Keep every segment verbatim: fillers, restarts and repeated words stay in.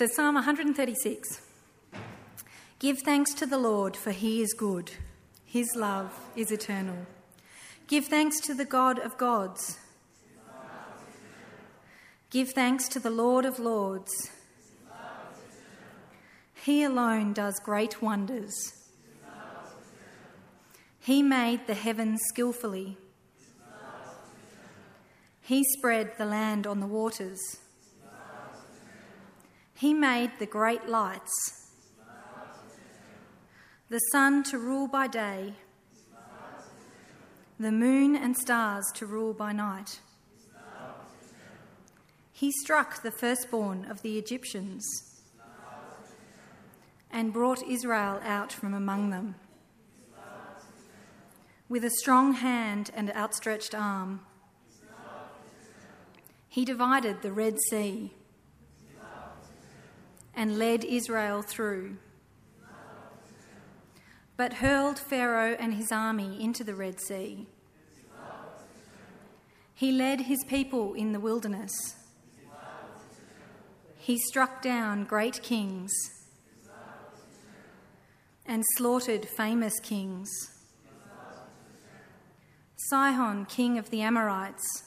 So Psalm one thirty-six. Give thanks to the Lord, for he is good. His love is eternal. Give thanks to the God of gods. Give thanks to the Lord of lords. He alone does great wonders. He made the heavens skillfully. He spread the land on the waters. He made the great lights. The sun to rule by day. The moon and stars to rule by night. He struck the firstborn of the Egyptians and brought Israel out from among them. With a strong hand and outstretched arm, he divided the Red Sea and led Israel through, but hurled Pharaoh and his army into the Red Sea. He led his people in the wilderness. He struck down great kings and slaughtered famous kings. Sihon, king of the Amorites,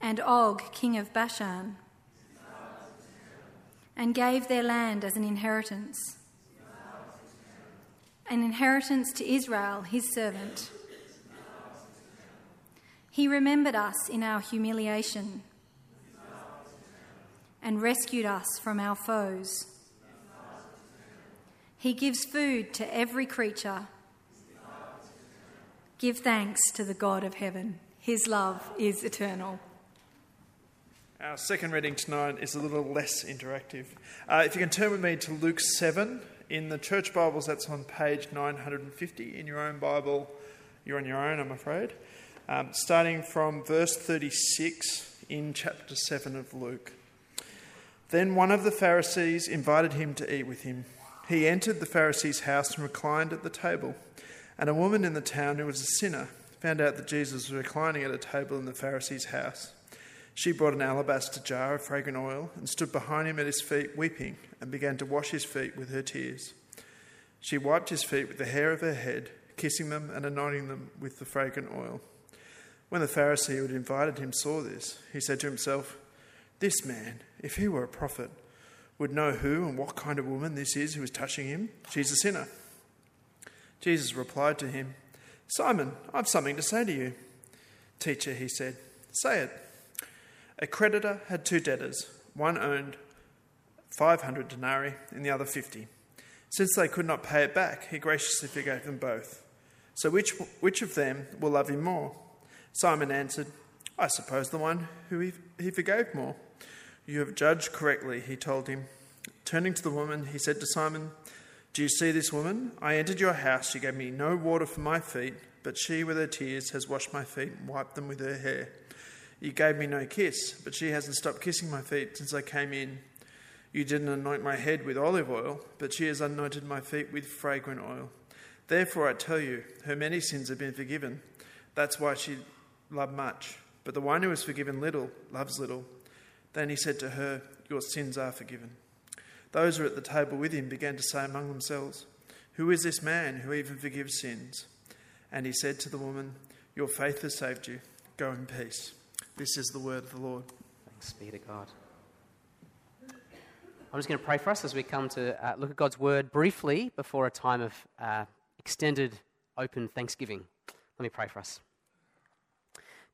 and Og, king of Bashan, and gave their land as an inheritance, an inheritance to Israel, his servant. He remembered us in our humiliation and rescued us from our foes. He gives food to every creature. Give thanks to the God of heaven. His love is eternal. Our second reading tonight is a little less interactive. Uh, if you can turn with me to Luke seven. In the church Bibles, that's on page nine fifty. In your own Bible, you're on your own, I'm afraid. Um, starting from verse thirty-six in chapter seven of Luke. Then one of the Pharisees invited him to eat with him. He entered the Pharisee's house and reclined at the table. And a woman in the town who was a sinner found out that Jesus was reclining at a table in the Pharisee's house. She brought an alabaster jar of fragrant oil and stood behind him at his feet, weeping, and began to wash his feet with her tears. She wiped his feet with the hair of her head, kissing them and anointing them with the fragrant oil. When the Pharisee who had invited him saw this, he said to himself, "This man, if he were a prophet, would know who and what kind of woman this is who is touching him. She's a sinner." Jesus replied to him, "Simon, I've something to say to you." "Teacher," he said, "say it." A creditor had two debtors. One owed five hundred denarii and the other fifty. Since they could not pay it back, he graciously forgave them both. So which which of them will love him more?" Simon answered, "I suppose the one who he, he forgave more." "You have judged correctly," he told him. Turning to the woman, he said to Simon, "Do you see this woman? I entered your house. You gave me no water for my feet, but she with her tears has washed my feet and wiped them with her hair. You gave me no kiss, but she hasn't stopped kissing my feet since I came in. You didn't anoint my head with olive oil, but she has anointed my feet with fragrant oil. Therefore I tell you, her many sins have been forgiven. That's why she loved much. But the one who is forgiven little loves little." Then he said to her, "Your sins are forgiven." Those who were at the table with him began to say among themselves, "Who is this man who even forgives sins?" And he said to the woman, "Your faith has saved you. Go in peace." This is the word of the Lord. Thanks be to God. I'm just going to pray for us as we come to uh, look at God's word briefly before a time of uh, extended, open thanksgiving. Let me pray for us.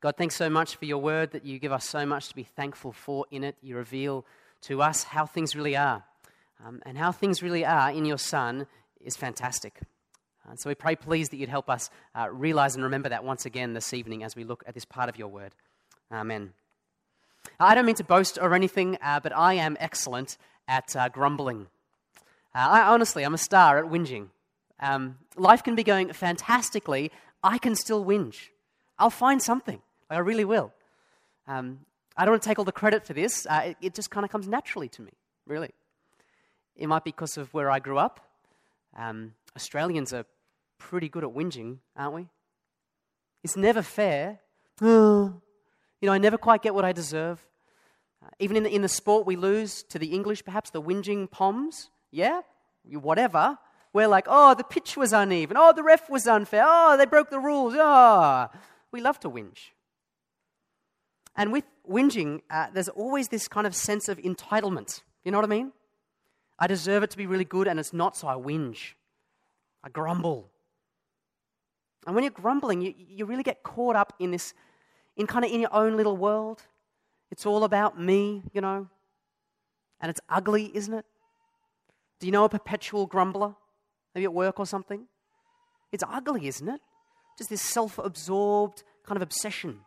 God, thanks so much for your word, that you give us so much to be thankful for in it. You reveal to us how things really are. Um, and how things really are in your Son is fantastic. And so we pray, please, that you'd help us uh, realize and remember that once again this evening as we look at this part of your word. Amen. I don't mean to boast or anything, uh, but I am excellent at uh, grumbling. Uh, I honestly, I'm a star at whinging. Um, life can be going fantastically. I can still whinge. I'll find something. I really will. Um, I don't want to take all the credit for this. Uh, it, it just kind of comes naturally to me, really. It might be because of where I grew up. Um, Australians are pretty good at whinging, aren't we? It's never fair. You know, I never quite get what I deserve. Uh, even in the, in the sport, we lose to the English, perhaps, the whinging Poms. Yeah, whatever. We're like, oh, the pitch was uneven. Oh, the ref was unfair. Oh, they broke the rules. Oh, we love to whinge. And with whinging, uh, there's always this kind of sense of entitlement. You know what I mean? I deserve it to be really good, and it's not, so I whinge. I grumble. And when you're grumbling, you, you really get caught up in this, in kind of in your own little world. It's all about me, you know. And it's ugly, isn't it? Do you know a perpetual grumbler? Maybe at work or something? It's ugly, isn't it? Just this self-absorbed kind of obsession.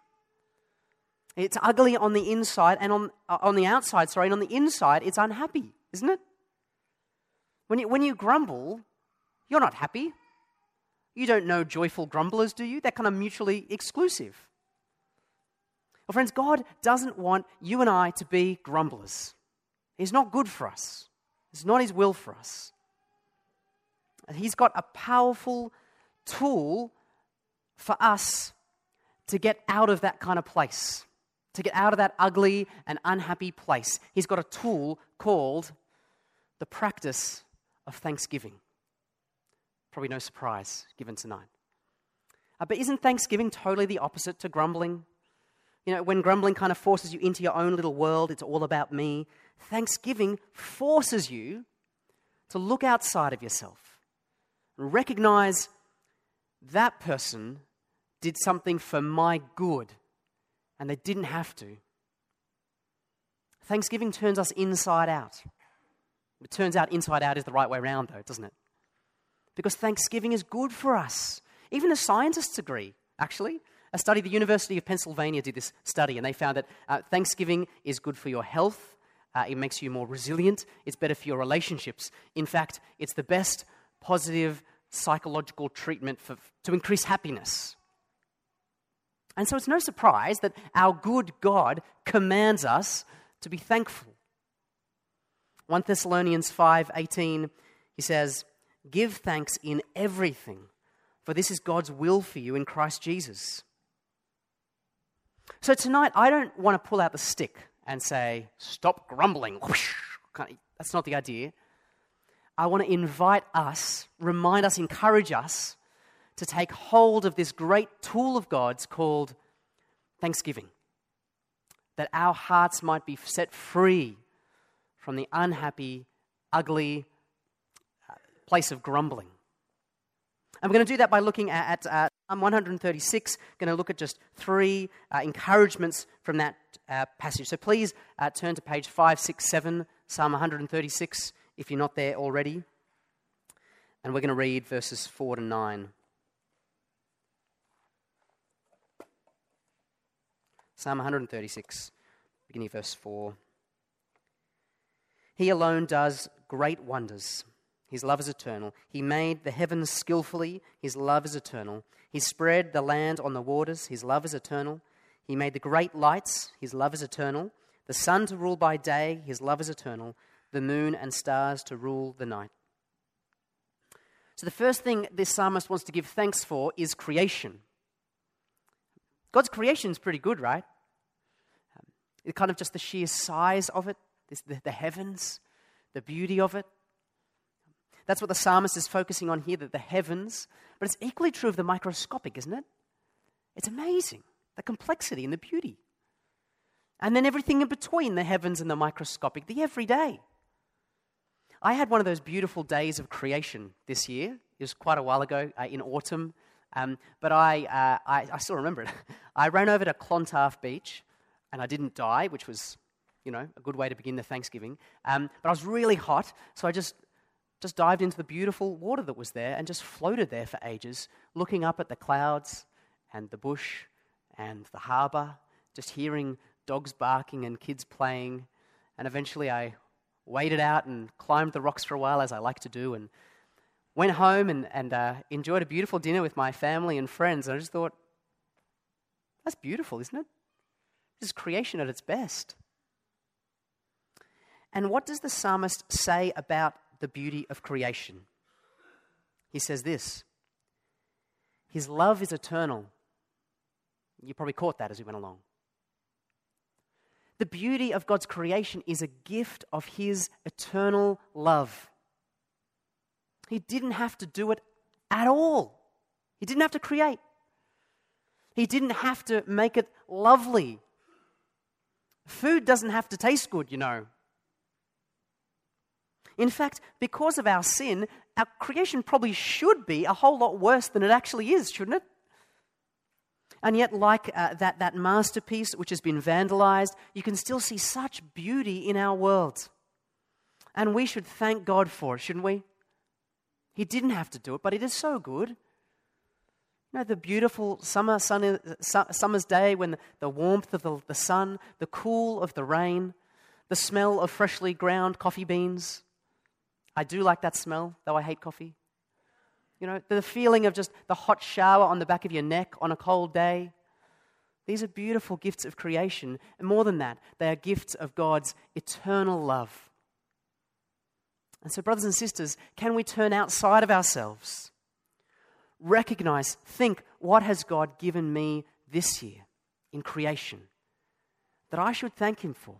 It's ugly on the inside and on uh, on the outside, sorry, and on the inside, it's unhappy, isn't it? When you, when you grumble, you're not happy. You don't know joyful grumblers, do you? They're kind of mutually exclusive. Well, friends, God doesn't want you and I to be grumblers. It's not good for us. It's not His will for us. And He's got a powerful tool for us to get out of that kind of place, to get out of that ugly and unhappy place. He's got a tool called the practice of thanksgiving. Probably no surprise given tonight. Uh, but isn't thanksgiving totally the opposite to grumbling? You know, when grumbling kind of forces you into your own little world, it's all about me. Thanksgiving forces you to look outside of yourself and recognize that person did something for my good and they didn't have to. Thanksgiving turns us inside out. It turns out inside out is the right way around though, doesn't it? Because thanksgiving is good for us. Even the scientists agree, actually. A study, the University of Pennsylvania did this study and they found that uh, Thanksgiving is good for your health. Uh, it makes you more resilient. It's better for your relationships. In fact, it's the best positive psychological treatment for, to increase happiness. And so it's no surprise that our good God commands us to be thankful. First Thessalonians five eighteen, he says, "Give thanks in everything, for this is God's will for you in Christ Jesus." So tonight, I don't want to pull out the stick and say, "Stop grumbling." That's not the idea. I want to invite us, remind us, encourage us to take hold of this great tool of God's called thanksgiving, that our hearts might be set free from the unhappy, ugly place of grumbling. And we're going to do that by looking at, at uh, Psalm one thirty-six, going to look at just three uh, encouragements from that uh, passage. So please uh, turn to page five sixty-seven, Psalm one thirty-six, if you're not there already. And we're going to read verses four to nine. Psalm one thirty-six, beginning of verse four. "He alone does great wonders. His love is eternal. He made the heavens skillfully. His love is eternal. He spread the land on the waters. His love is eternal. He made the great lights. His love is eternal. The sun to rule by day. His love is eternal. The moon and stars to rule the night." So the first thing this psalmist wants to give thanks for is creation. God's creation is pretty good, right? Um, it kind of just the sheer size of it, this, the, the heavens, the beauty of it. That's what the psalmist is focusing on here, that the heavens. But it's equally true of the microscopic, isn't it? It's amazing, the complexity and the beauty. And then everything in between the heavens and the microscopic, the everyday. I had one of those beautiful days of creation this year. It was quite a while ago uh, in autumn. Um, but I, uh, I I still remember it. I ran over to Klontarf Beach and I didn't die, which was, you know, a good way to begin the Thanksgiving. Um, but I was really hot, so I just... just dived into the beautiful water that was there and just floated there for ages, looking up at the clouds and the bush and the harbour, just hearing dogs barking and kids playing. And eventually I waded out and climbed the rocks for a while, as I like to do, and went home and, and uh, enjoyed a beautiful dinner with my family and friends. And I just thought, that's beautiful, isn't it? This is creation at its best. And what does the psalmist say about the beauty of creation? He says this: "His love is eternal." You probably caught that as we went along. The beauty of God's creation is a gift of His eternal love. He didn't have to do it at all. He didn't have to create. He didn't have to make it lovely. Food doesn't have to taste good, you know. In fact, because of our sin, our creation probably should be a whole lot worse than it actually is, shouldn't it? And yet, like uh, that, that masterpiece which has been vandalized, you can still see such beauty in our world. And we should thank God for it, shouldn't we? He didn't have to do it, but it is so good. You know, the beautiful summer sun, summer's day when the warmth of the, the sun, the cool of the rain, the smell of freshly ground coffee beans. I do like that smell, though I hate coffee. You know, the feeling of just the hot shower on the back of your neck on a cold day. These are beautiful gifts of creation. And more than that, they are gifts of God's eternal love. And so, brothers and sisters, can we turn outside of ourselves? Recognize, think, what has God given me this year in creation that I should thank Him for?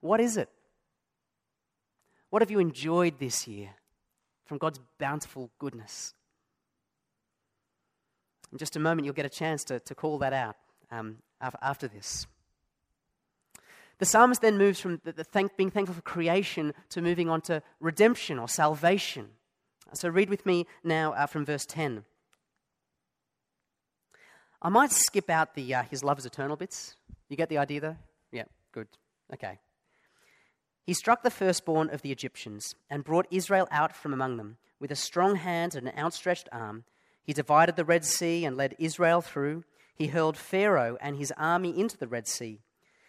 What is it? What have you enjoyed this year from God's bountiful goodness? In just a moment, you'll get a chance to, to call that out um, after this. The psalmist then moves from the, the thank, being thankful for creation to moving on to redemption or salvation. So read with me now uh, from verse ten. I might skip out the uh, his love is eternal bits. You get the idea though? Yeah, good. Okay. He struck the firstborn of the Egyptians and brought Israel out from among them. With a strong hand and an outstretched arm, he divided the Red Sea and led Israel through. He hurled Pharaoh and his army into the Red Sea.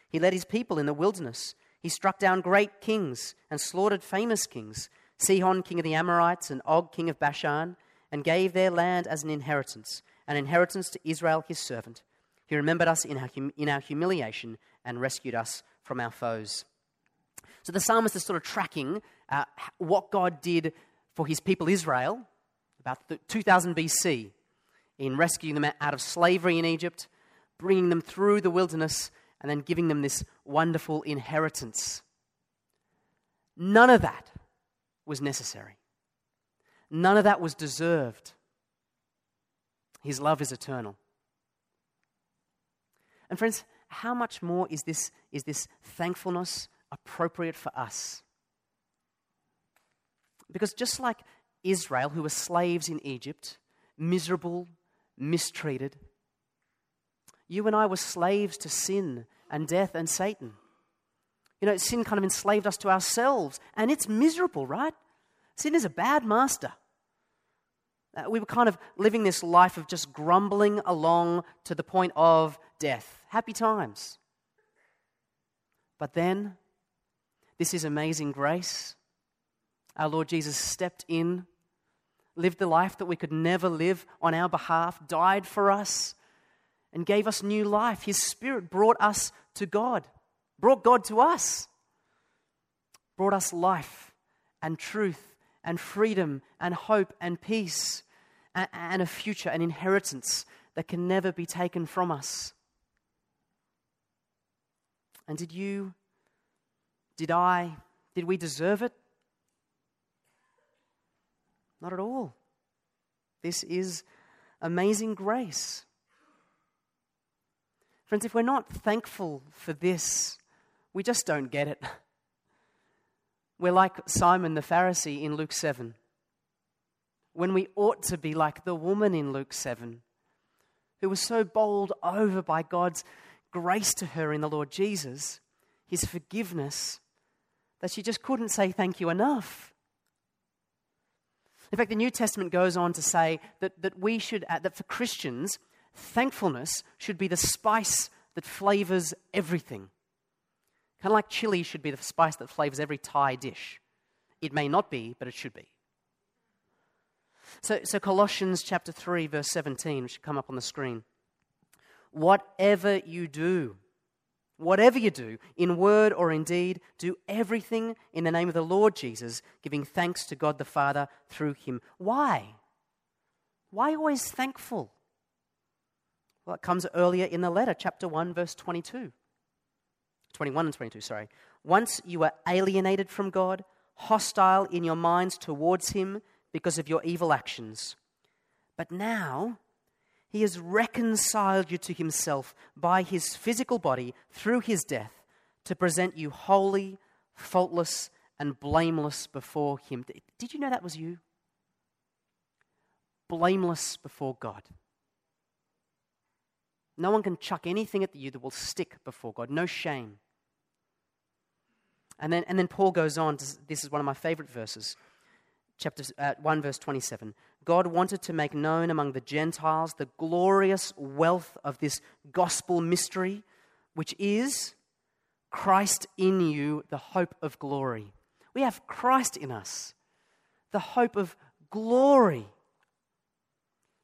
He led his people in the wilderness. He struck down great kings and slaughtered famous kings, Sihon, king of the Amorites, and Og, king of Bashan, and gave their land as an inheritance, an inheritance to Israel, his servant. He remembered us in our, hum- in our humiliation and rescued us from our foes. So the psalmist is sort of tracking uh, what God did for his people Israel about two thousand B C in rescuing them out of slavery in Egypt, bringing them through the wilderness, and then giving them this wonderful inheritance. None of that was necessary. None of that was deserved. His love is eternal. And friends, how much more is this, is this thankfulness appropriate for us? Because just like Israel, who were slaves in Egypt, miserable, mistreated, you and I were slaves to sin and death and Satan. You know, sin kind of enslaved us to ourselves, and it's miserable, right? Sin is a bad master. Uh, we were kind of living this life of just grumbling along to the point of death. Happy times. But then, this is amazing grace. Our Lord Jesus stepped in, lived the life that we could never live on our behalf, died for us, and gave us new life. His Spirit brought us to God, brought God to us, brought us life and truth and freedom and hope and peace and, and a future, an inheritance that can never be taken from us. And did you, did I, did we deserve it? Not at all. This is amazing grace. Friends, if we're not thankful for this, we just don't get it. We're like Simon the Pharisee in Luke seven, when we ought to be like the woman in Luke seven, who was so bowled over by God's grace to her in the Lord Jesus, His forgiveness, that she just couldn't say thank you enough. In fact, the New Testament goes on to say that, that we should, that for Christians, thankfulness should be the spice that flavors everything. Kind of like chili should be the spice that flavors every Thai dish. It may not be, but it should be. So, so Colossians chapter three, verse seventeen, which should come up on the screen. Whatever you do, whatever you do, in word or in deed, do everything in the name of the Lord Jesus, giving thanks to God the Father through Him. Why? Why always thankful? Well, it comes earlier in the letter, chapter one, verse twenty-two. twenty-one and twenty-two, sorry. Once you were alienated from God, hostile in your minds towards him because of your evil actions. But now he has reconciled you to himself by his physical body through his death to present you holy, faultless, and blameless before him. Did you know that was you? Blameless before God. No one can chuck anything at you that will stick before God. No shame. And then, and then Paul goes on. To, this is one of my favorite verses. Chapter uh, one, verse twenty-seven. God wanted to make known among the Gentiles the glorious wealth of this gospel mystery, which is Christ in you, the hope of glory. We have Christ in us, the hope of glory.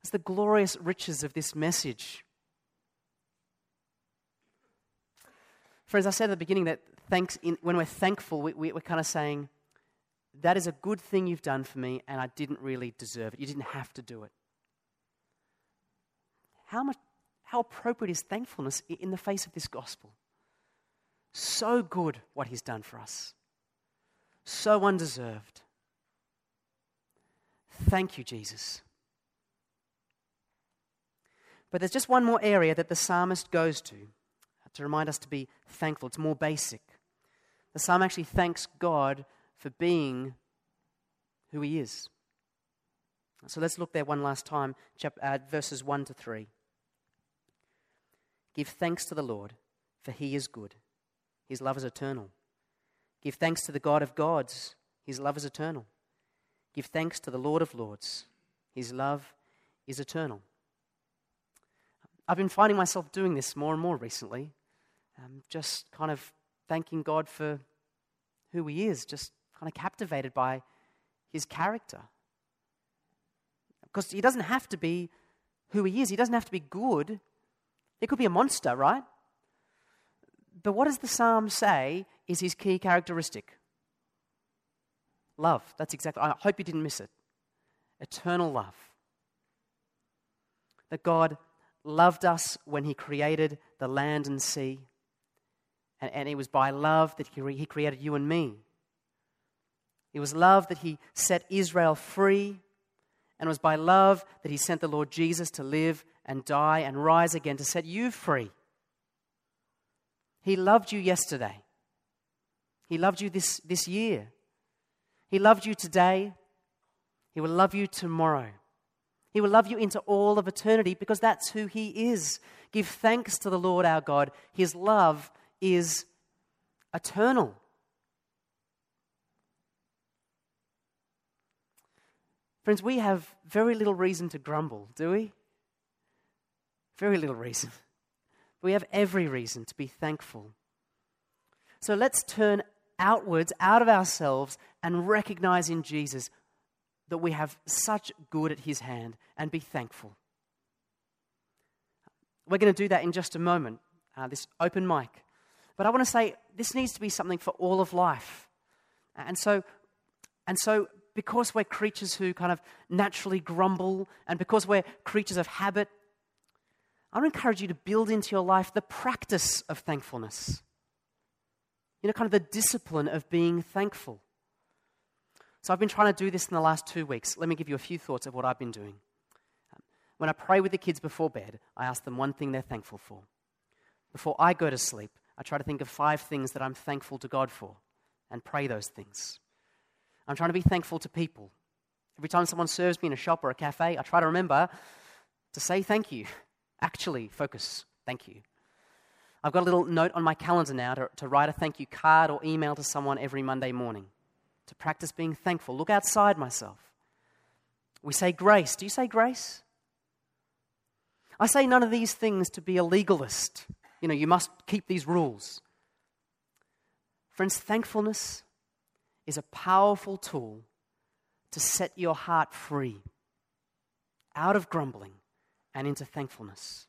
It's the glorious riches of this message. Friends, I said at the beginning that thanks in, when we're thankful, we, we, we're kind of saying, that is a good thing you've done for me, and I didn't really deserve it. You didn't have to do it. How much, how appropriate is thankfulness in the face of this gospel? So good what he's done for us. So undeserved. Thank you, Jesus. But there's just one more area that the psalmist goes to, to remind us to be thankful. It's more basic. The psalm actually thanks God for being who he is. So let's look there one last time, chap- uh, verses one to three. Give thanks to the Lord, for he is good. His love is eternal. Give thanks to the God of gods. His love is eternal. Give thanks to the Lord of lords. His love is eternal. I've been finding myself doing this more and more recently. Um, just kind of thanking God for who he is, just kind of captivated by his character. Because he doesn't have to be who he is. He doesn't have to be good. He could be a monster, right? But what does the psalm say is his key characteristic? Love. That's exactly, I hope you didn't miss it. Eternal love. That God loved us when he created the land and sea. And, and it was by love that he, re, he created you and me. It was love that he set Israel free. And it was by love that he sent the Lord Jesus to live and die and rise again to set you free. He loved you yesterday. He loved you this, this year. He loved you today. He will love you tomorrow. He will love you into all of eternity because that's who he is. Give thanks to the Lord our God. His love is eternal. Friends, we have very little reason to grumble, do we? Very little reason. We have every reason to be thankful. So let's turn outwards, out of ourselves, and recognize in Jesus that we have such good at his hand and be thankful. We're going to do that in just a moment, uh, this open mic. But I want to say this needs to be something for all of life. And so, and so because we're creatures who kind of naturally grumble and because we're creatures of habit, I would encourage you to build into your life the practice of thankfulness. You know, kind of the discipline of being thankful. So I've been trying to do this in the last two weeks. Let me give you a few thoughts of what I've been doing. When I pray with the kids before bed, I ask them one thing they're thankful for. Before I go to sleep, I try to think of five things that I'm thankful to God for and pray those things. I'm trying to be thankful to people. Every time someone serves me in a shop or a cafe, I try to remember to say thank you. Actually, focus. Thank you. I've got a little note on my calendar now to, to write a thank you card or email to someone every Monday morning to practice being thankful. Look outside myself. We say grace. Do you say grace? I say none of these things to be a legalist. You know, you must keep these rules. Friends, thankfulness is a powerful tool to set your heart free out of grumbling and into thankfulness.